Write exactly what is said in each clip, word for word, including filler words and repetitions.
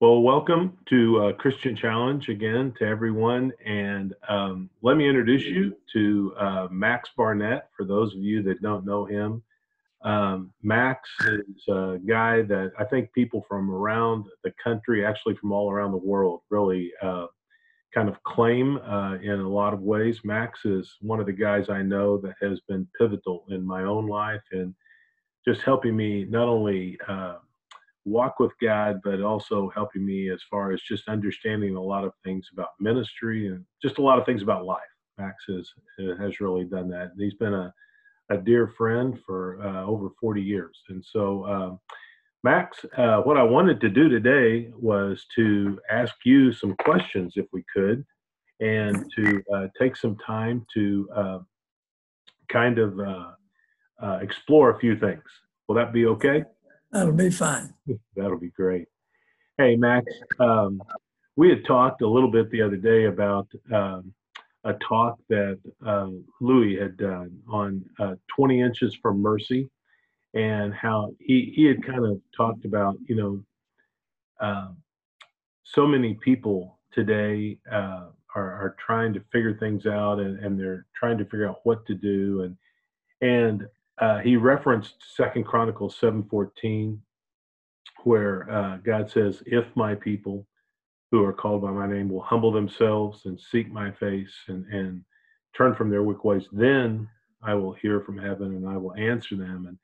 Well, welcome to uh, Christian Challenge again to everyone, and um, let me introduce you to uh, Max Barnett, for those of you that don't know him. Um, Max is a guy that I think people from around the country, actually from all around the world, really uh, kind of claim uh, in a lot of ways. Max is one of the guys I know that has been pivotal in my own life and just helping me not only uh, walk with God, but also helping me as far as just understanding a lot of things about ministry and just a lot of things about life. Max has, has really done that. He's been a, a dear friend for uh, over forty years. And so, um, Max, uh, what I wanted to do today was to ask you some questions, if we could, and to uh, take some time to uh, kind of uh, uh, explore a few things. Will that be okay? That'll be fine. That'll be great. Hey, Max, um, we had talked a little bit the other day about um, a talk that uh, Louis had done on uh, twenty inches for mercy, and how he, he had kind of talked about, you know, uh, so many people today uh, are, are trying to figure things out, and, and they're trying to figure out what to do. And, and Uh, he referenced Second Chronicles seven fourteen, where uh, God says, if my people who are called by my name will humble themselves and seek my face and, and turn from their wicked ways, then I will hear from heaven and I will answer them and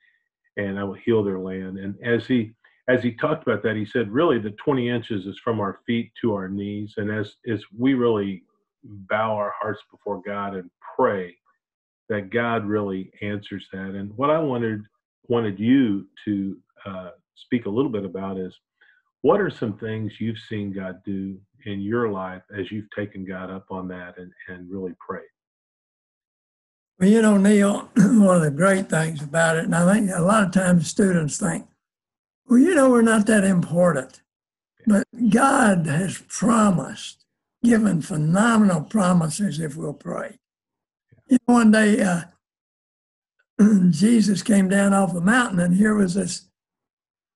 and I will heal their land. And as he as he talked about that, he said, really, the twenty inches is from our feet to our knees. And as, as we really bow our hearts before God and pray, that God really answers that. And what I wanted wanted you to uh, speak a little bit about is, what are some things you've seen God do in your life as you've taken God up on that and, and really prayed? Well, you know, Neil, one of the great things about it, and I think a lot of times students think, well, you know, we're not that important. But God has promised, given phenomenal promises if we'll pray. You know, one day uh, Jesus came down off the mountain, and here was this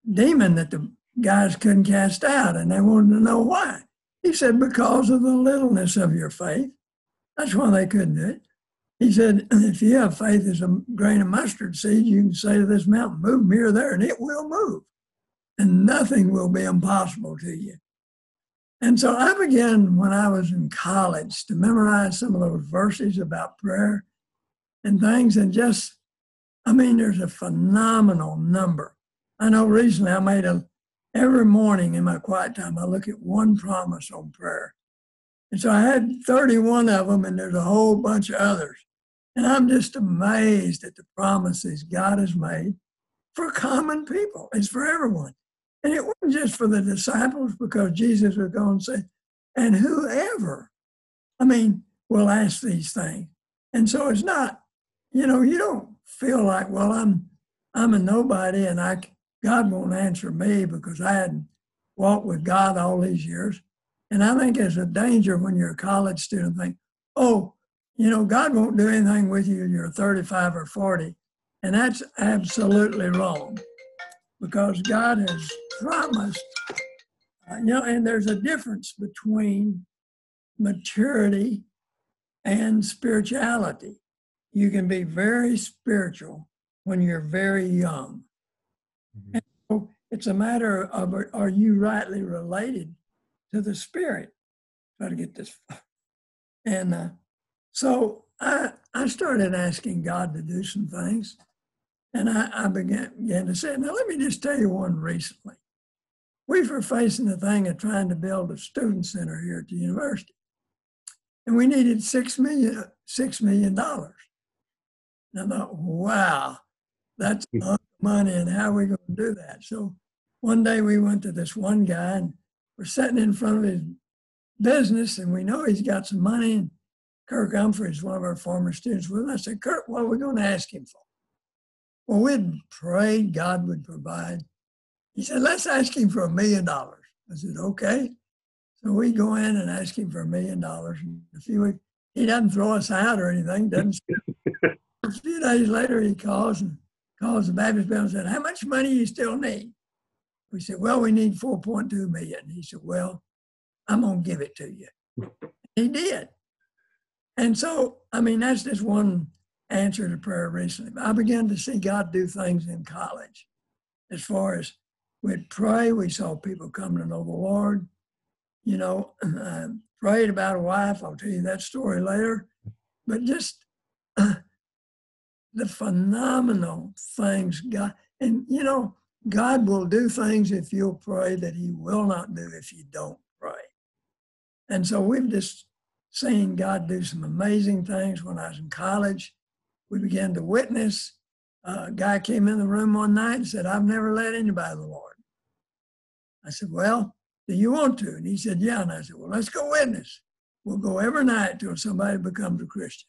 demon that the guys couldn't cast out, and they wanted to know why. He said, because of the littleness of your faith. That's why they couldn't do it. He said, if you have faith as a grain of mustard seed, you can say to this mountain, move me or there, and it will move. And nothing will be impossible to you. And so I began, when I was in college, to memorize some of those verses about prayer and things. And just, I mean, there's a phenomenal number. I know recently I made a, every morning in my quiet time, I look at one promise on prayer. And so I had thirty-one of them, and there's a whole bunch of others. And I'm just amazed at the promises God has made for common people. It's for everyone. And it wasn't just for the disciples, because Jesus was going to say, and whoever, I mean, will ask these things. And so it's not, you know, you don't feel like, well, I'm I'm a nobody and I God won't answer me because I hadn't walked with God all these years. And I think there's a danger when you're a college student, think, oh, you know, God won't do anything with you when you're thirty-five or forty. And that's absolutely wrong, because God has promised, uh, you know, and there's a difference between maturity and spirituality. You can be very spiritual when you're very young. Mm-hmm. And so it's a matter of, are you rightly related to the Spirit? Try to get this. And uh, so I, I started asking God to do some things. And I, I began, began to say, now let me just tell you one recently. We were facing the thing of trying to build a student center here at the university. And we needed six million dollars. six million dollars. And I thought, wow, that's a lot of money, and how are we going to do that? So one day we went to this one guy, and we're sitting in front of his business, and we know he's got some money. And Kirk Humphrey is one of our former students with us. I said, Kirk, what are we going to ask him for? Well, we'd prayed God would provide. He said, let's ask him for a million dollars. I said, okay. So we go in and ask him for a million dollars. A few weeks, he doesn't throw us out or anything. Doesn't. A few days later, he calls and calls the Baptist Bible and said, how much money do you still need? We said, well, we need four point two million. He said, well, I'm going to give it to you. He did. And so, I mean, that's just one answer to prayer recently. I began to see God do things in college. As far as we'd pray, we saw people come to know the Lord. You know, I prayed about a wife. I'll tell you that story later. But just uh, the phenomenal things God, and you know, God will do things if you'll pray that he will not do if you don't pray. And so we've just seen God do some amazing things. When I was in college, we began to witness. Uh, a guy came in the room one night and said, I've never led anybody to the Lord. I said, well, do you want to? And he said, yeah. And I said, well, let's go witness. We'll go every night till somebody becomes a Christian.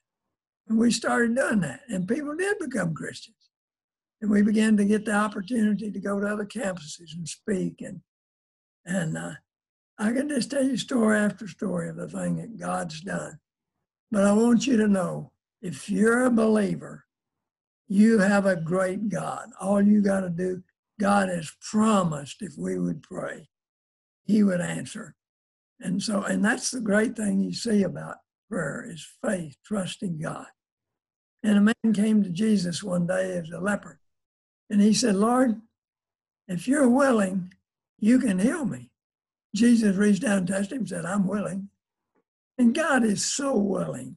And we started doing that. And people did become Christians. And we began to get the opportunity to go to other campuses and speak. And, and uh, I can just tell you story after story of the thing that God's done. But I want you to know, if you're a believer, you have a great God. All you got to do, God has promised if we would pray, he would answer. And so, and that's the great thing you see about prayer is faith, trusting God. And a man came to Jesus one day as a leper. And he said, Lord, if you're willing, you can heal me. Jesus reached down and touched him and said, I'm willing. And God is so willing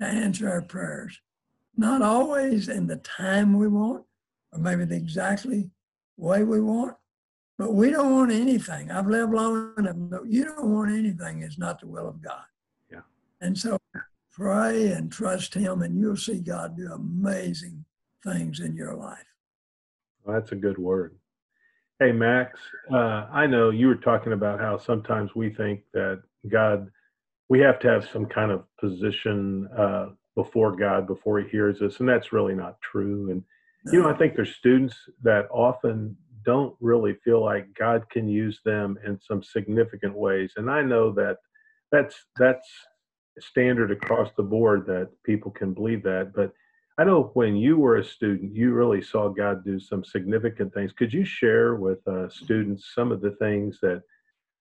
to answer our prayers. Not always in the time we want, or maybe the exactly way we want, but we don't want anything. I've lived long enough. You don't want anything that's not the will of God. Yeah. And so pray and trust him, and you'll see God do amazing things in your life. Well, that's a good word. Hey, Max, uh, I know you were talking about how sometimes we think that God, we have to have some kind of position uh before God, before he hears us. And that's really not true. And, you know, I think there's students that often don't really feel like God can use them in some significant ways. And I know that that's, that's standard across the board that people can believe that. But I know when you were a student, you really saw God do some significant things. Could you share with uh, students some of the things that,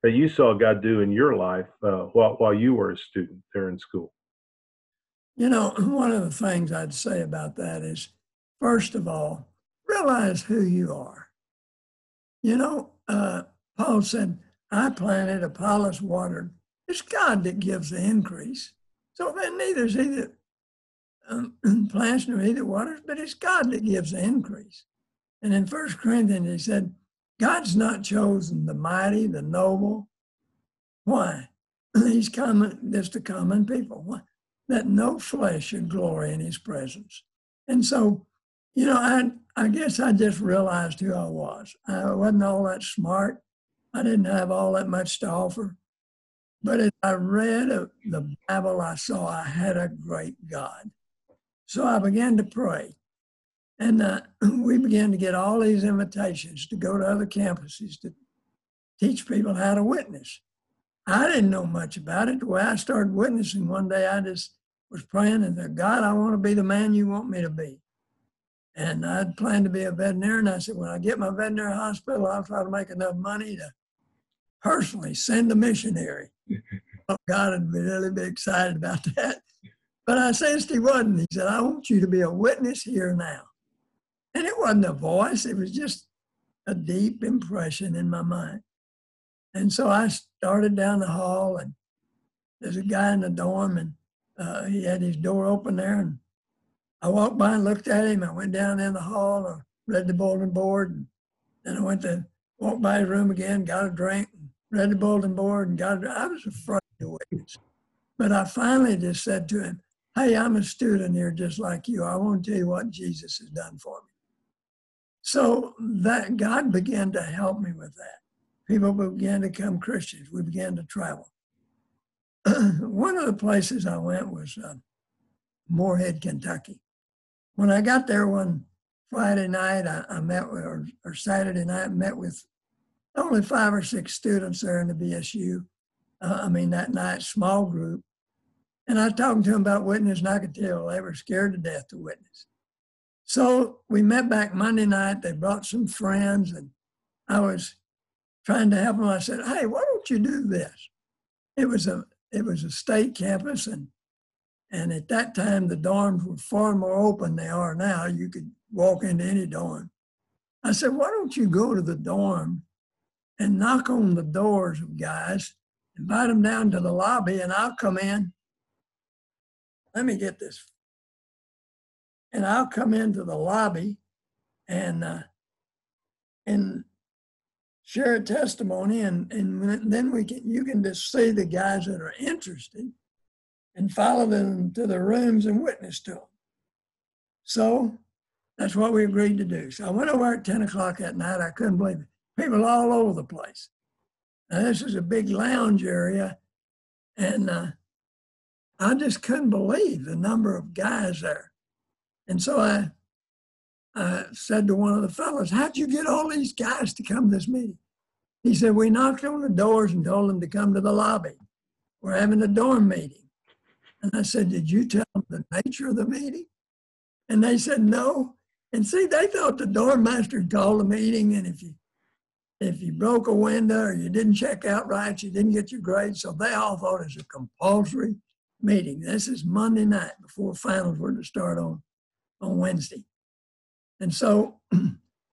that you saw God do in your life uh, while, while you were a student there in school? You know, one of the things I'd say about that is, first of all, realize who you are. You know, uh, Paul said, I planted, Apollos watered. It's God that gives the increase. So then neither is either um, plants nor either waters, but it's God that gives the increase. And in First Corinthians, he said, God's not chosen the mighty, the noble. Why? He's common, just the common people. Why? That no flesh should glory in his presence. And so, you know, I I guess I just realized who I was. I wasn't all that smart. I didn't have all that much to offer. But as I read the Bible, I saw I had a great God. So I began to pray. And uh, we began to get all these invitations to go to other campuses to teach people how to witness. I didn't know much about it. The way I started witnessing one day, I just was praying and said, God, I want to be the man you want me to be. And I'd planned to be a veterinarian. I said, when I get my veterinary hospital, I'll try to make enough money to personally send a missionary. Oh, God would really be excited about that. But I sensed he wasn't. He said, I want you to be a witness here now. And it wasn't a voice. It was just a deep impression in my mind. And so I started down the hall, and there's a guy in the dorm, and uh, he had his door open there, and I walked by and looked at him. I went down in the hall, I read the bulletin board, and then I went to walk by his room again, got a drink, read the bulletin board, and got a drink. I was afraid to witness, but I finally just said to him, hey, I'm a student here just like you. I want to tell you what Jesus has done for me. So that God began to help me with that. People began to become Christians. We began to travel. One of the places I went was uh, Moorhead, Kentucky. When I got there one Friday night, I, I met with, or, or Saturday night, met with only five or six students there in the B S U. Uh, I mean, that night, small group. And I talked to them about witness, and I could tell they were scared to death to witness. So we met back Monday night. They brought some friends, and I was trying to help them. I said, hey, why don't you do this? It was a it was a state campus, and and at that time the dorms were far more open than they are now. You could walk into any dorm. I said, why don't you go to the dorm and knock on the doors of guys, invite them down to the lobby, and I'll come in. Let me get this. And I'll come into the lobby and uh, and share a testimony, and, and then we can you can just see the guys that are interested and follow them to the rooms and witness to them. So that's what we agreed to do. So I went over at ten o'clock at night. I couldn't believe it. People all over the place. Now, this is a big lounge area, and uh, I just couldn't believe the number of guys there. And so I, I said to one of the fellows, how'd you get all these guys to come to this meeting? He said, we knocked on the doors and told them to come to the lobby. We're having a dorm meeting. And I said, did you tell them the nature of the meeting? And they said, no. And see, they thought the dorm master called a meeting, and if you If you broke a window or you didn't check out right, you didn't get your grades. So they all thought it was a compulsory meeting. This is Monday night before finals were to start on, on Wednesday. And so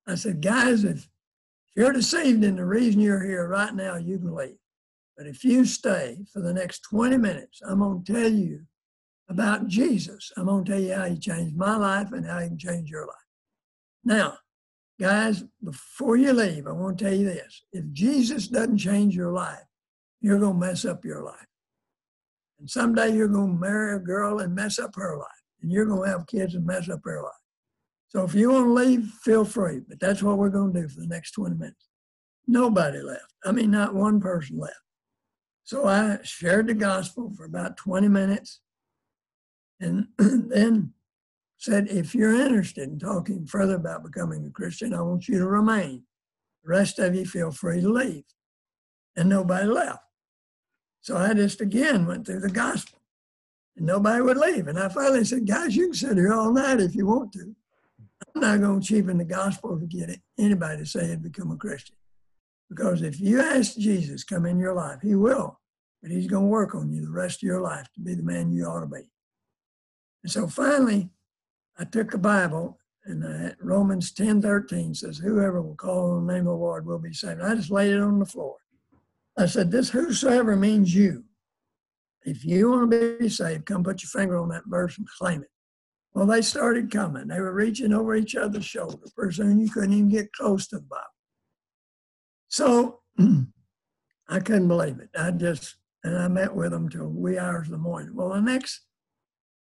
I said, guys, if you're deceived in the reason you're here right now, you can leave. But if you stay for the next twenty minutes, I'm going to tell you about Jesus. I'm going to tell you how he changed my life and how he can change your life. Now, guys, before you leave, I want to tell you this. If Jesus doesn't change your life, you're going to mess up your life. And someday you're going to marry a girl and mess up her life. And you're going to have kids and mess up her life. So if you want to leave, feel free. But that's what we're going to do for the next twenty minutes. Nobody left. I mean, not one person left. So I shared the gospel for about twenty minutes. And then said, if you're interested in talking further about becoming a Christian, I want you to remain. The rest of you feel free to leave. And nobody left. So I just again went through the gospel. And nobody would leave. And I finally said, guys, you can sit here all night if you want to. I'm not going to cheapen the gospel to get anybody to say and become a Christian. Because if you ask Jesus to come in your life, he will. But he's going to work on you the rest of your life to be the man you ought to be. And so finally, I took the Bible, and I, Romans ten thirteen says, whoever will call on the name of the Lord will be saved. And I just laid it on the floor. I said, this whosoever means you. If you want to be saved, come put your finger on that verse and claim it. Well, they started coming. They were reaching over each other's shoulder. Pretty soon you couldn't even get close to the Bible. So I couldn't believe it. I just, and I met with them till wee hours in the morning. Well, the next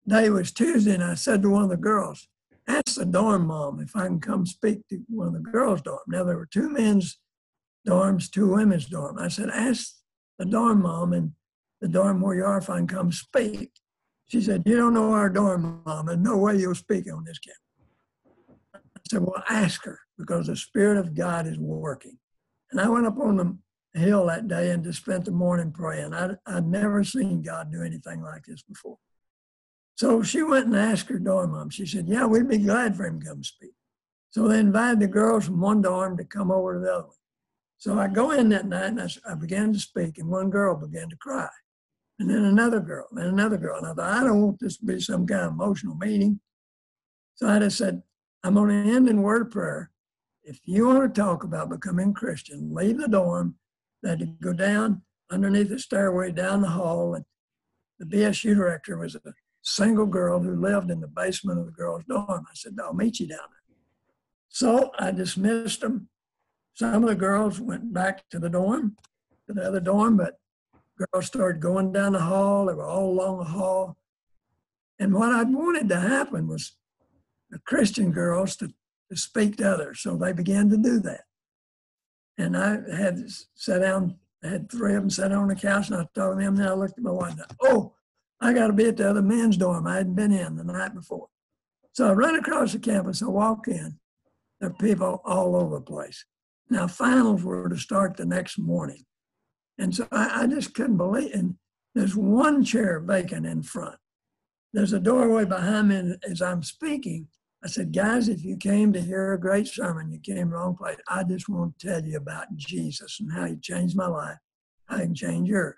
day was Tuesday, and I said to one of the girls, ask the dorm mom if I can come speak to one of the girls' dorm. Now, there were two men's dorms, two women's dorms. I said, ask the dorm mom and the dorm where you are if I can come speak. She said, you don't know our dorm mom, and no way you'll speak on this campus. I said, well, ask her, because the Spirit of God is working. And I went up on the hill that day and just spent the morning praying. I'd, I'd never seen God do anything like this before. So she went and asked her dorm mom. She said, yeah, we'd be glad for him to come speak. So they invited the girls from one dorm to come over to the other one. So I go in that night, and I, I began to speak, and one girl began to cry. And then another girl, and another girl. And I thought, I don't want this to be some kind of emotional meeting. So I just said, I'm going to end in word of prayer. If you want to talk about becoming Christian, leave the dorm. They had to go down underneath the stairway, down the hall. And the B S U director was a single girl who lived in the basement of the girls' dorm. I said, I'll meet you down there. So I dismissed them. Some of the girls went back to the dorm, to the other dorm, but girls started going down the hall. They were all along the hall. And what I wanted to happen was the Christian girls to, to speak to others. So they began to do that. And I had sat down, I had three of them sat on the couch, and I told them, and I looked at my wife, and I, oh, I got to be at the other men's dorm I hadn't been in the night before. So I run across the campus. I walk in. There are people all over the place. Now, finals were to start the next morning. And so I, I just couldn't believe it. And there's one chair vacant in front. There's a doorway behind me. And as I'm speaking, I said, guys, if you came to hear a great sermon, you came wrong place. I just want to tell you about Jesus and how he changed my life. I can change yours.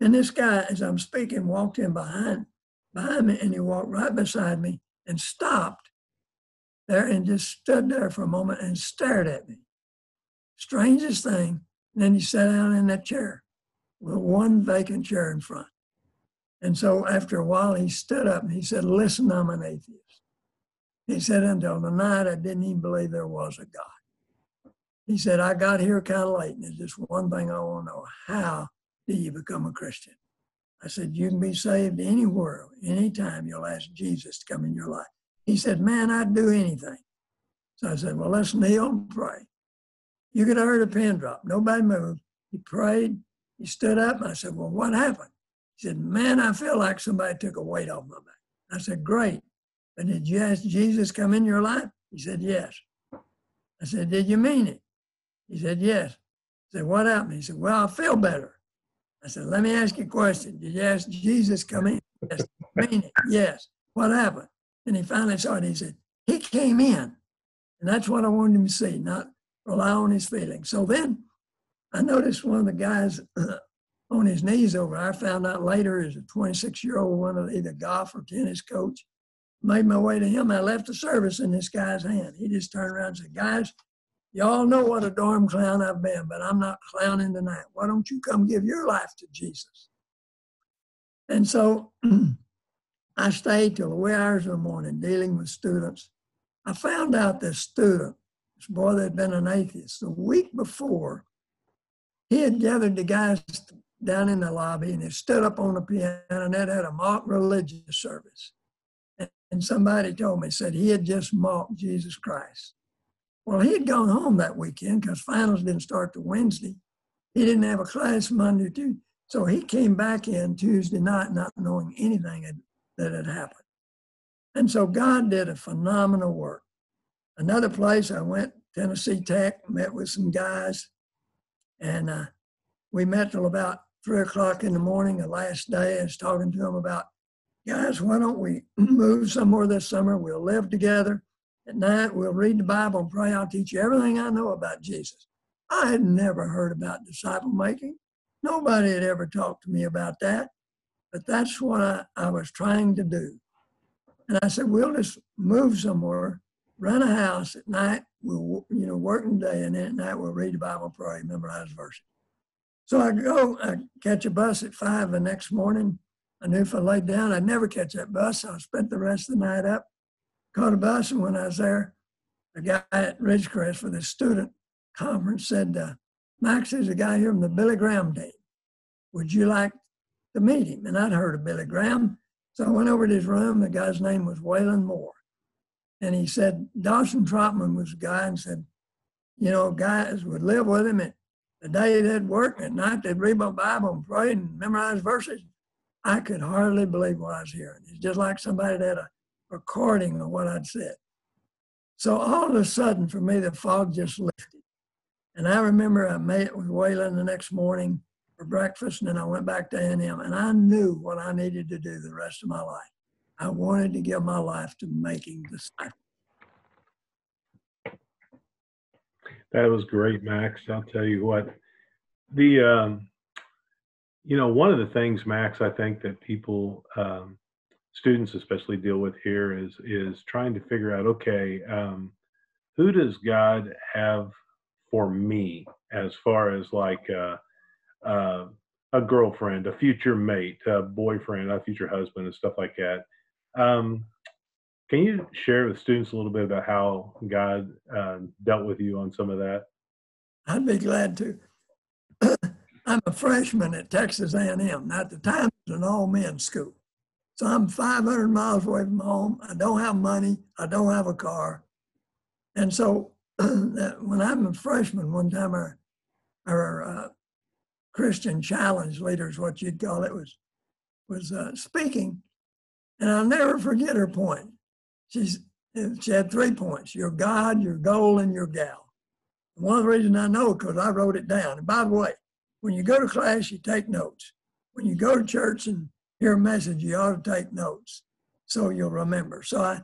And this guy, as I'm speaking, walked in behind, behind me, and he walked right beside me and stopped there and just stood there for a moment and stared at me. Strangest thing. And then he sat down in that chair with one vacant chair in front. And so after a while, he stood up and he said, listen, I'm an atheist. He said, until tonight, I didn't even believe there was a God. He said, I got here kind of late, and there's just one thing I want to know. How do you become a Christian? I said, you can be saved anywhere, anytime you'll ask Jesus to come in your life. He said, man, I'd do anything. So I said, well, let's kneel and pray. You could have heard a pin drop. Nobody moved. He prayed. He stood up, and I said, well, what happened? He said, man, I feel like somebody took a weight off my back. I said, great. But did you ask Jesus come in your life? He said, yes. I said, did you mean it? He said, yes. I said, what happened? He said, well, I feel better. I said, let me ask you a question. Did you ask Jesus come in? Yes. Mean it? Yes. What happened? And he finally saw it. He said, he came in. And that's what I wanted him to see, not rely on his feelings. So then I noticed one of the guys on his knees over there. I found out later is a twenty-six-year-old, one of either golf or tennis coach. Made my way to him. I left the service in this guy's hand. He just turned around and said, guys, y'all know what a dorm clown I've been, but I'm not clowning tonight. Why don't you come give your life to Jesus? And so I stayed till the wee hours of the morning dealing with students. I found out this student, this boy that had been an atheist, the week before, he had gathered the guys down in the lobby and they stood up on the piano and they'd had a mock religious service. And somebody told me, said he had just mocked Jesus Christ. Well, he had gone home that weekend because finals didn't start till Wednesday. He didn't have a class Monday or Tuesday. So he came back in Tuesday night not knowing anything that had happened. And so God did a phenomenal work. Another place I went, Tennessee Tech, met with some guys. And uh, we met till about three o'clock in the morning, the last day. I was talking to them about, guys, why don't we move somewhere this summer? We'll live together. At night, we'll read the Bible and pray. I'll teach you everything I know about Jesus. I had never heard about disciple making. Nobody had ever talked to me about that. But that's what I, I was trying to do. And I said, we'll just move somewhere, rent a house at night. We'll, you know, work in the day, and then at night we'll read the Bible, pray, memorize verses. So I go, I catch a bus at five the next morning. I knew if I laid down, I'd never catch that bus. So I spent the rest of the night up, caught a bus, and when I was there, a guy at Ridgecrest for this student conference said, uh, Max, there's a guy here from the Billy Graham team. Would you like to meet him? And I'd heard of Billy Graham. So I went over to his room. The guy's name was Waylon Moore. And he said, Dawson Trotman was a guy and said, you know, guys would live with him. And the day they'd work, and at night they'd read the Bible and pray and memorize verses. I could hardly believe what I was hearing. It's just like somebody had a recording of what I'd said. So all of a sudden, for me, the fog just lifted. And I remember I met with Waylon the next morning for breakfast, and then I went back to A and M, and I knew what I needed to do the rest of my life. I wanted to give my life to making disciples. That was great, Max. I'll tell you what. The... Um... You know, one of the things, Max, I think that people, um, students especially, deal with here is is trying to figure out, okay, um, who does God have for me as far as like uh, uh, a girlfriend, a future mate, a boyfriend, a future husband, and stuff like that. Um, can you share with students a little bit about how God uh, dealt with you on some of that? I'd be glad to. I'm a freshman at Texas A and M. Now, at the time, it was an all-men's school. So I'm five hundred miles away from home. I don't have money. I don't have a car. And so when I'm a freshman, one time our, our uh, Christian Challenge leader is what you'd call it, was, was uh, speaking. And I'll never forget her point. She's, she had three points: your God, your goal, and your gal. And one of the reasons I know because I wrote it down. And by the way, when you go to class, you take notes. When you go to church and hear a message, you ought to take notes so you'll remember. So I,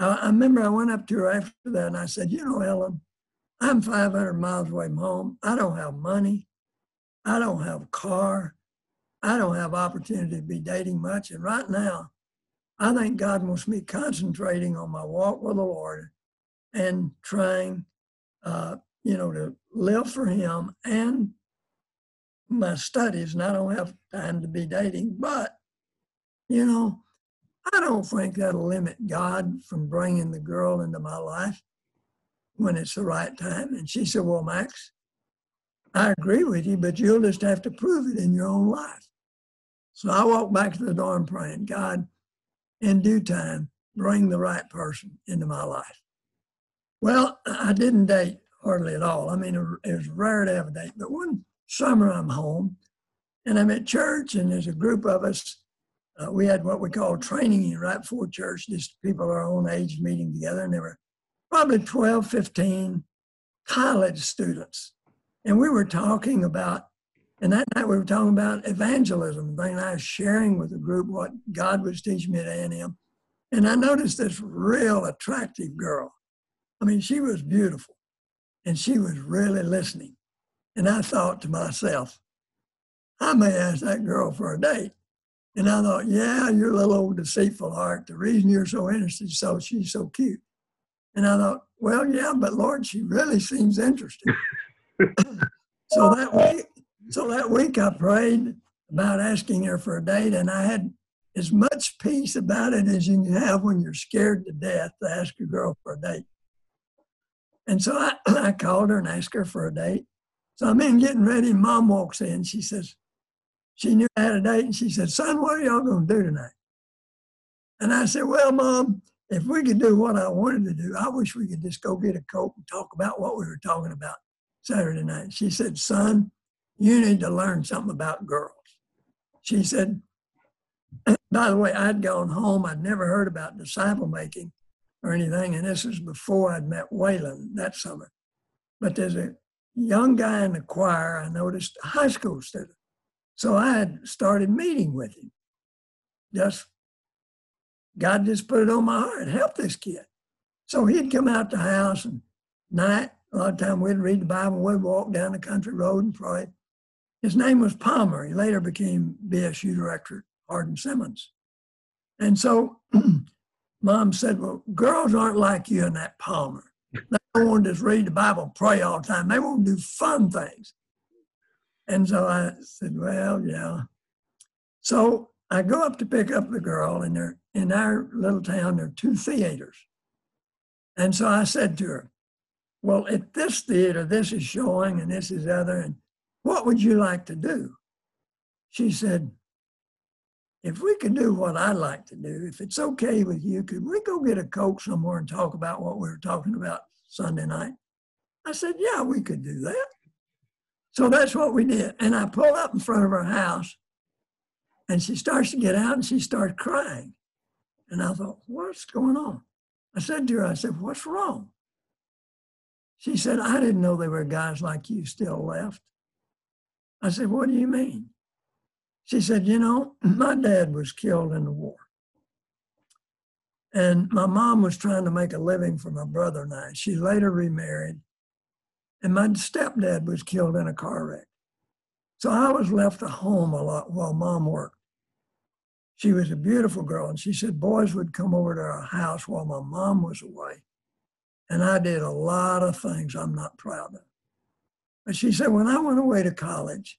I, I remember I went up to her after that and I said, you know, Ellen, I'm five hundred miles away from home. I don't have money. I don't have a car. I don't have opportunity to be dating much. And right now, I think God wants me concentrating on my walk with the Lord and trying, uh, you know, to live for Him and my studies. And I don't have time to be dating. But, you know, I don't think that'll limit God from bringing the girl into my life when it's the right time. And she said, well, Max, I agree with you, but you'll just have to prove it in your own life. So I walked back to the dorm praying, God, in due time, bring the right person into my life. Well, I didn't date hardly at all. I mean, it was rare to have a date. But one summer I'm home, and I'm at church, and there's a group of us. Uh, we had what we call training right before church, just people our own age meeting together, and there were probably twelve, fifteen college students. And we were talking about, and that night we were talking about evangelism. And I was sharing with the group what God was teaching me at A and M. And I noticed this real attractive girl. I mean, she was beautiful. And she was really listening. And I thought to myself, I may ask that girl for a date. And I thought, yeah, you're a little old deceitful heart. The reason you're so interested is so she's so cute. And I thought, well, yeah, but Lord, she really seems interested. So that week, so that week I prayed about asking her for a date, and I had as much peace about it as you can have when you're scared to death to ask a girl for a date. And so I, I called her and asked her for a date. So I'm in getting ready, and Mom walks in. She says, she knew I had a date, and she said, son, what are y'all going to do tonight? And I said, well, Mom, if we could do what I wanted to do, I wish we could just go get a Coke and talk about what we were talking about Saturday night. She said, son, you need to learn something about girls. She said, by the way, I'd gone home. I'd never heard about disciple making or anything. And this was before I'd met Waylon that summer. But there's a young guy in the choir, I noticed, a high school student. So I had started meeting with him. Just, God just put it on my heart, help this kid. So he'd come out the house and night, a lot of time we'd read the Bible, we'd walk down the country road and pray. His name was Palmer. He later became B S U director, Hardin Simmons. And so Mom said, well, girls aren't like you and that Palmer. They don't want to just read the Bible and pray all the time. They want to do fun things. And so I said, well, yeah. So I go up to pick up the girl, and they're in our little town, there are two theaters. And so I said to her, well, at this theater, this is showing and this is other, and what would you like to do? She said, if we could do what I like to do, if it's okay with you, could we go get a Coke somewhere and talk about what we were talking about Sunday night? I said, yeah, we could do that. So that's what we did. And I pull up in front of her house, and she starts to get out, and she starts crying. And I thought, what's going on? I said to her, I said, what's wrong? She said, I didn't know there were guys like you still left. I said, what do you mean? She said, you know, my dad was killed in the war. And my mom was trying to make a living for my brother and I. She later remarried. And my stepdad was killed in a car wreck. So I was left at home a lot while Mom worked. She was a beautiful girl. And she said boys would come over to our house while my mom was away. And I did a lot of things I'm not proud of. But she said, when I went away to college,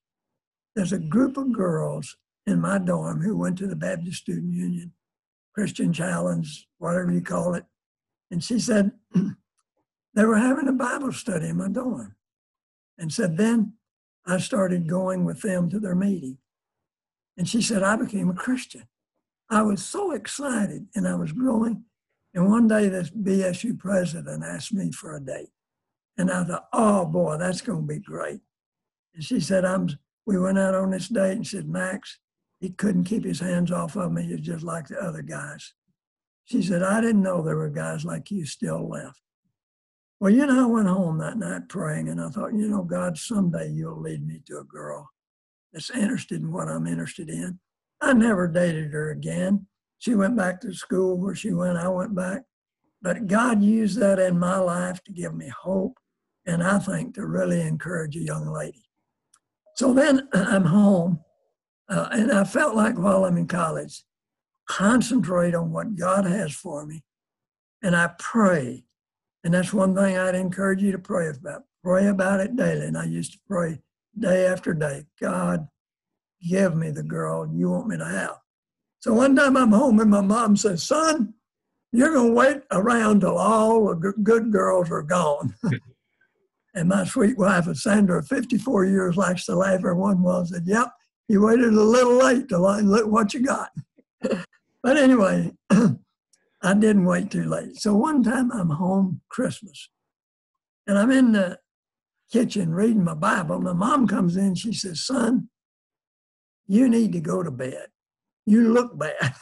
there's a group of girls in my dorm who went to the Baptist Student Union, Christian Challenge, whatever you call it. And she said, they were having a Bible study in my dorm. And said, then I started going with them to their meeting. And she said, I became a Christian. I was so excited, and I was growing. And one day, this B S U president asked me for a date. And I thought, oh, boy, that's going to be great. And she said, I'm, we went out on this date and said, Max, he couldn't keep his hands off of me. He was just like the other guys. She said, I didn't know there were guys like you still left. Well, you know, I went home that night praying, and I thought, you know, God, someday you'll lead me to a girl that's interested in what I'm interested in. I never dated her again. She went back to school where she went. I went back. But God used that in my life to give me hope, and I think to really encourage a young lady. So then I'm home, uh, and I felt like while I'm in college, concentrate on what God has for me, and I pray. And that's one thing I'd encourage you to pray about. Pray about it daily. And I used to pray day after day, God, give me the girl you want me to have. So one time I'm home and my mom says, son, you're going to wait around till all the good girls are gone. And my sweet wife, Sandra, fifty-four years, likes to laugh. Everyone was, said, yep, you waited a little late to look what you got. But anyway, I didn't wait too late. So one time I'm home Christmas, and I'm in the kitchen reading my Bible. My mom comes in. She says, son, you need to go to bed. You look bad.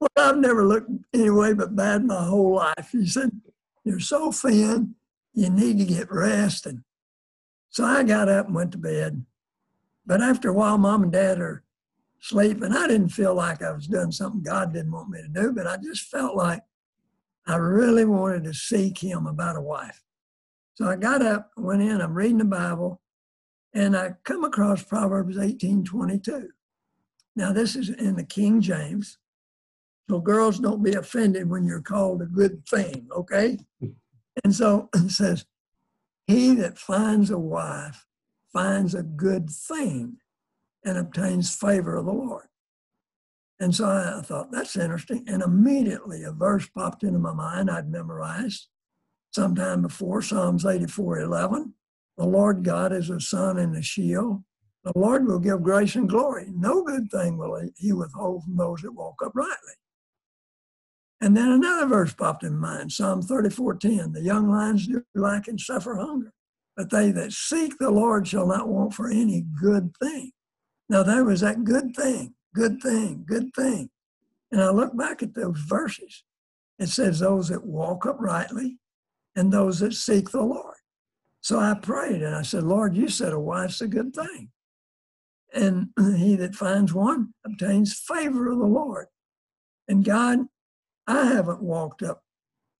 Well, I've never looked any way but bad my whole life. She said, you're so thin. You need to get rest. And so I got up and went to bed. But after a while, mom and dad are sleep, and I didn't feel like I was doing something God didn't want me to do, but I just felt like I really wanted to seek him about a wife. So I got up, went in, I'm reading the Bible, and I come across Proverbs eighteen twenty-two. Now this is in the King James. So girls, don't be offended when you're called a good thing, okay? And so it says, he that finds a wife finds a good thing and obtains favor of the Lord. And so I thought, that's interesting. And immediately a verse popped into my mind I'd memorized sometime before, Psalms eighty-four eleven. The Lord God is a sun and a shield. The Lord will give grace and glory. No good thing will he withhold from those that walk uprightly. And then another verse popped in mind, Psalm thirty-four ten. The young lions do lack and suffer hunger, but they that seek the Lord shall not want for any good thing. Now, there was that good thing, good thing, good thing. And I look back at those verses. It says those that walk uprightly and those that seek the Lord. So I prayed and I said, Lord, you said a wife's a good thing. And he that finds one obtains favor of the Lord. And God, I haven't walked up.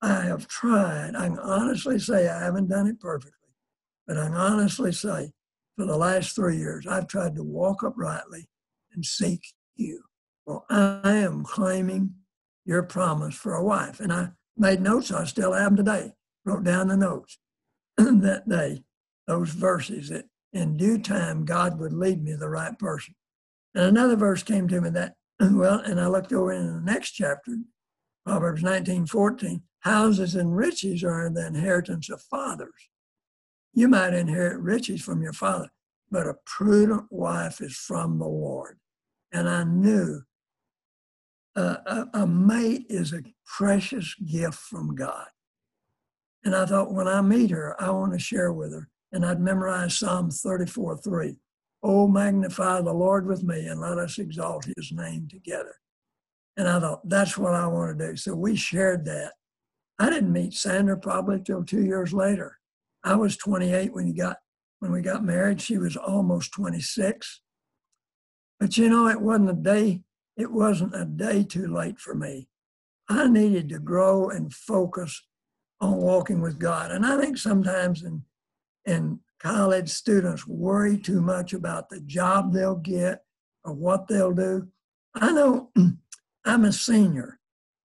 I have tried. I can honestly say I haven't done it perfectly, but I can honestly say for the last three years, I've tried to walk uprightly and seek you. Well, I am claiming your promise for a wife. And I made notes. I still have them today. Wrote down the notes that day, those verses that in due time, God would lead me to the right person. And another verse came to me that, well, and I looked over in the next chapter, Proverbs nineteen fourteen, houses and riches are the inheritance of fathers. You might inherit riches from your father, but a prudent wife is from the Lord. And I knew uh, a, a mate is a precious gift from God. And I thought, when I meet her, I want to share with her. And I'd memorize Psalm thirty-four three. Oh, magnify the Lord with me, and let us exalt his name together. And I thought, that's what I want to do. So we shared that. I didn't meet Sandra probably till two years later. I was twenty-eight when you got when we got married. She was almost twenty-six. But you know, it wasn't a day, it wasn't a day too late for me. I needed to grow and focus on walking with God. And I think sometimes in in college, students worry too much about the job they'll get or what they'll do. I know I'm a senior.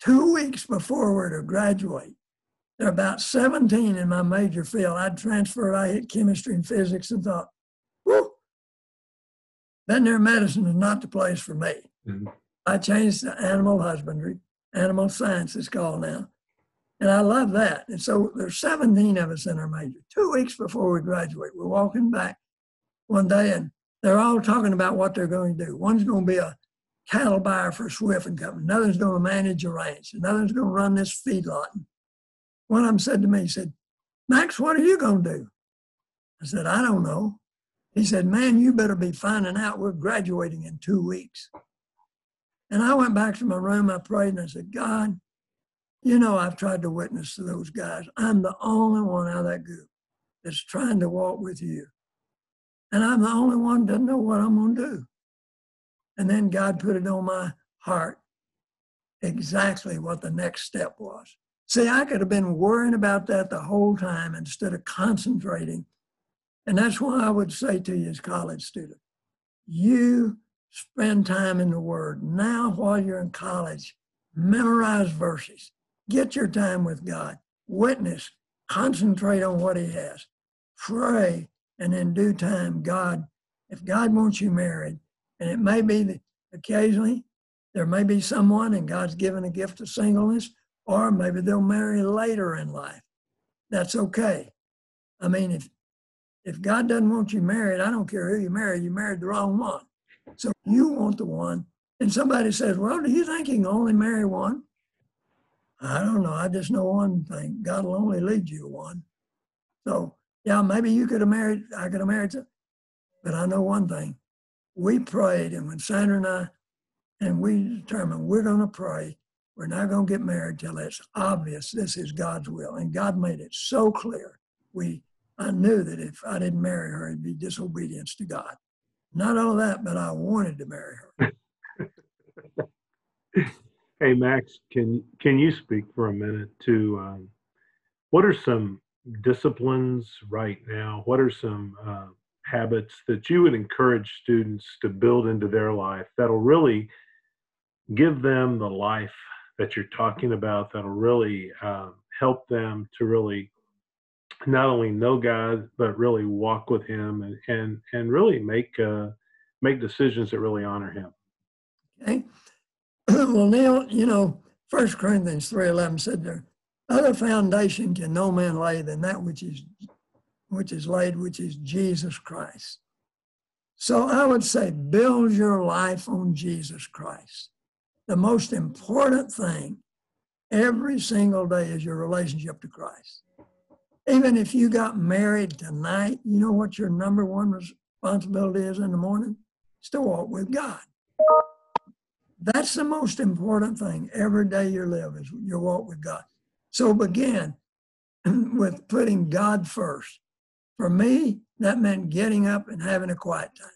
Two weeks before we're to graduate, there are about seventeen in my major field. I transferred, I hit chemistry and physics and thought, whoo, veterinary medicine is not the place for me. Mm-hmm. I changed to animal husbandry, animal science is called now. And I love that. And so there's seventeen of us in our major. Two weeks before we graduate, we're walking back one day and they're all talking about what they're going to do. One's going to be a cattle buyer for Swift and Company. Another's going to manage a ranch. Another's going to run this feedlot. One of them said to me, he said, Max, what are you going to do? I said, I don't know. He said, man, you better be finding out. We're graduating in two weeks. And I went back to my room. I prayed and I said, God, you know, I've tried to witness to those guys. I'm the only one out of that group that's trying to walk with you. And I'm the only one that doesn't know what I'm going to do. And then God put it on my heart exactly what the next step was. See, I could have been worrying about that the whole time instead of concentrating. And that's why I would say to you as college student, you spend time in the Word. Now, while you're in college, memorize verses. Get your time with God. Witness. Concentrate on what he has. Pray. And in due time, God, if God wants you married, and it may be that occasionally there may be someone and God's given a gift of singleness, or maybe they'll marry later in life. That's okay. I mean, if if God doesn't want you married, I don't care who you marry, you married the wrong one. So you want the one. And somebody says, well, do you think you can only marry one? I don't know. I just know one thing. God will only lead you one. So, yeah, maybe you could have married, I could have married, to, but I know one thing. We prayed, and when Sandra and I, and we determined we're going to pray, we're not going to get married till it's obvious this is God's will. And God made it so clear. We, I knew that if I didn't marry her, it'd be disobedience to God. Not all that, but I wanted to marry her. Hey, Max, can, can you speak for a minute to um, what are some disciplines right now? What are some uh, habits that you would encourage students to build into their life that'll really give them the life that you're talking about, that'll really uh, help them to really not only know God, but really walk with him and, and, and really make, uh, make decisions that really honor him? Okay. Well, Neil, you know, First Corinthians three eleven said there, other foundation can no man lay than that which is which is laid, which is Jesus Christ. So I would say build your life on Jesus Christ. The most important thing every single day is your relationship to Christ. Even if you got married tonight, you know what your number one responsibility is in the morning? It's to walk with God. That's the most important thing every day you live is your walk with God. So begin with putting God first. For me, that meant getting up and having a quiet time.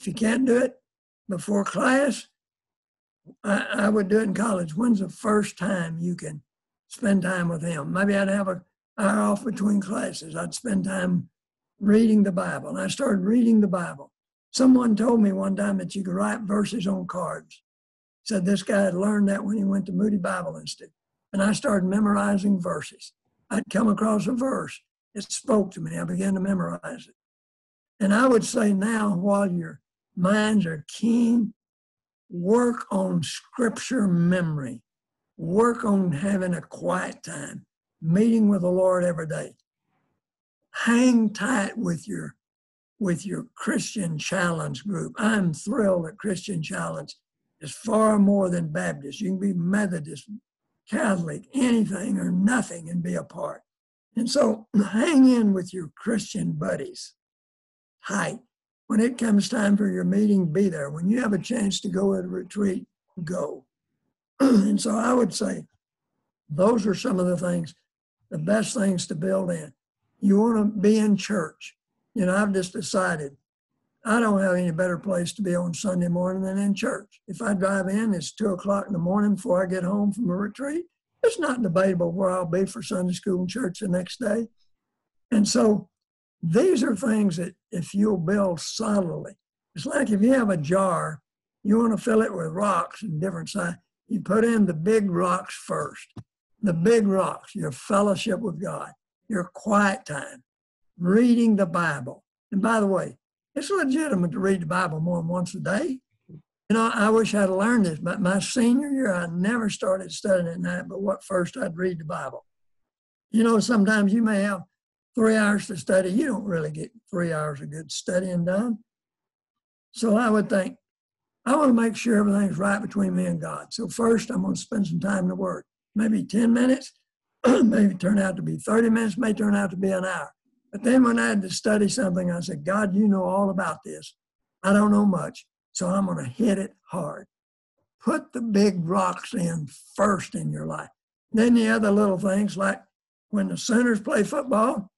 If you can't do it before class, I, I would do it in college. When's the first time you can spend time with him? Maybe I'd have an hour off between classes. I'd spend time reading the Bible. And I started reading the Bible. Someone told me one time that you could write verses on cards. Said this guy had learned that when he went to Moody Bible Institute. And I started memorizing verses. I'd come across a verse. It spoke to me. I began to memorize it. And I would say now, while your minds are keen, work on scripture memory. Work on having a quiet time, meeting with the Lord every day. Hang tight with your, with your Christian Challenge group. I'm thrilled that Christian Challenge is far more than Baptist. You can be Methodist, Catholic, anything or nothing and be a part. And so hang in with your Christian buddies tight. When it comes time for your meeting, be there. When you have a chance to go at a retreat, go. And so I would say those are some of the things, the best things to build in. You want to be in church. You know, I've just decided I don't have any better place to be on Sunday morning than in church. If I drive in, it's two o'clock in the morning before I get home from a retreat. It's not debatable where I'll be for Sunday school and church the next day. And so these are things that if you'll build solidly, it's like if you have a jar, you want to fill it with rocks and different size. You put in the big rocks first. The big rocks, your fellowship with God, your quiet time, reading the Bible. And by the way, it's legitimate to read the Bible more than once a day. You know, I wish I'd learned this, but my senior year, I never started studying at night, but what first I'd read the Bible. You know, sometimes you may have three hours to study. You don't really get three hours of good studying done. So I would think, I want to make sure everything's right between me and God. So first, I'm going to spend some time in the Word. Maybe ten minutes, maybe turn out to be thirty minutes, may turn out to be an hour. But then when I had to study something, I said, God, you know all about this. I don't know much, so I'm going to hit it hard. Put the big rocks in first in your life. Then the other little things, like when the Sooners play football,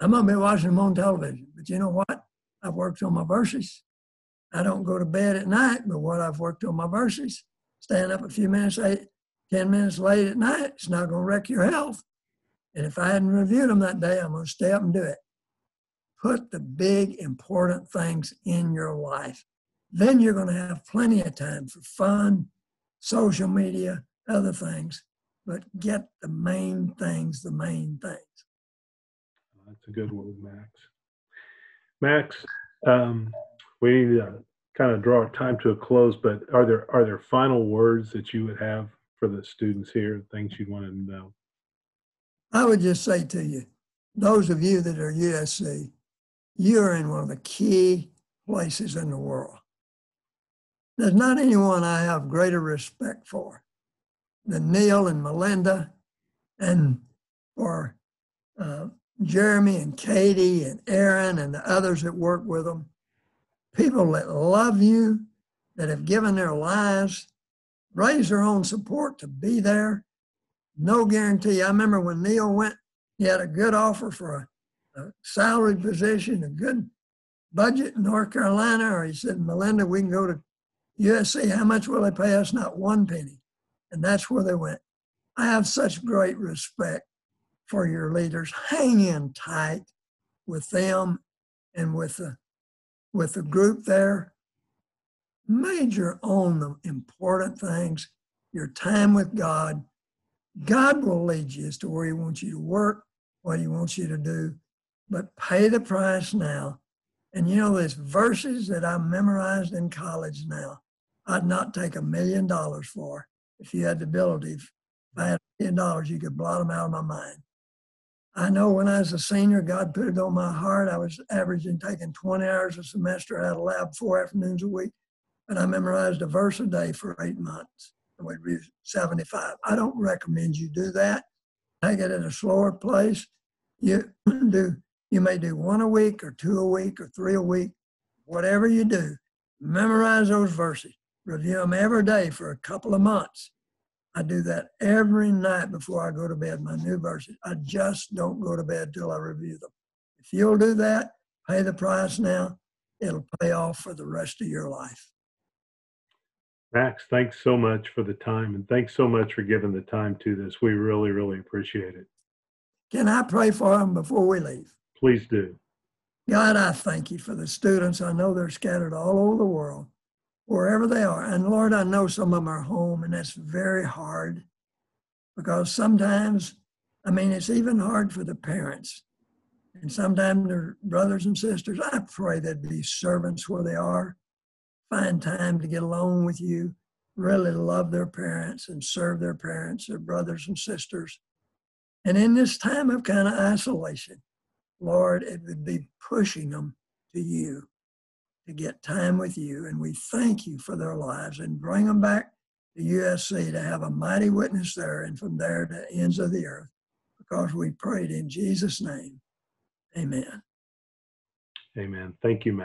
I'm going to be watching them on television. But you know what? I've worked on my verses. I don't go to bed at night, but what I've worked on my verses, stand up a few minutes, eight, ten minutes late at night, it's not going to wreck your health. And if I hadn't reviewed them that day, I'm going to stay up and do it. Put the big, important things in your life. Then you're going to have plenty of time for fun, social media, other things. But get the main things, the main things. That's a good word, Max. Max, um, we need to kind of draw our time to a close, but are there are there final words that you would have for the students here, things you want to know? I would just say to you, those of you that are U S C, you are in one of the key places in the world. There's not anyone I have greater respect for than Neil and Melinda, and for uh, Jeremy and Katie and Aaron and the others that work with them. People that love you, that have given their lives, raise their own support to be there. No guarantee. I remember when Neil went, he had a good offer for a, a salary position, a good budget in North Carolina, or he said, Melinda, we can go to U S C. How much will they pay us? Not one penny. And that's where they went. I have such great respect for your leaders. Hang in tight with them and with the with the group there. Major on the important things, your time with God. God will lead you as to where he wants you to work, what he wants you to do, but pay the price now. And you know, there's verses that I memorized in college now, I'd not take a million dollars for. If you had the ability, if I had a million dollars, you could blot them out of my mind. I know when I was a senior, God put it on my heart. I was averaging, taking twenty hours a semester out of lab four afternoons a week, but I memorized a verse a day for eight months. And we'd read seventy-five. I don't recommend you do that. Take it at a slower place. You do. You may do one a week or two a week or three a week. Whatever you do, memorize those verses. Review them every day for a couple of months. I do that every night before I go to bed, my new verses. I just don't go to bed till I review them. If you'll do that, pay the price now. It'll pay off for the rest of your life. Max, thanks so much for the time, and thanks so much for giving the time to this. We really, really appreciate it. Can I pray for them before we leave? Please do. God, I thank you for the students. I know they're scattered all over the world, wherever they are. And Lord, I know some of them are home, and that's very hard, because sometimes, I mean, it's even hard for the parents. And sometimes their brothers and sisters, I pray they'd be servants where they are. Find time to get along with you, really love their parents and serve their parents, their brothers and sisters. And in this time of kind of isolation, Lord, it would be pushing them to you, to get time with you. And we thank you for their lives, and bring them back to U S C to have a mighty witness there, and from there to the ends of the earth, because we prayed in Jesus' name. Amen. Amen. Thank you, Matt.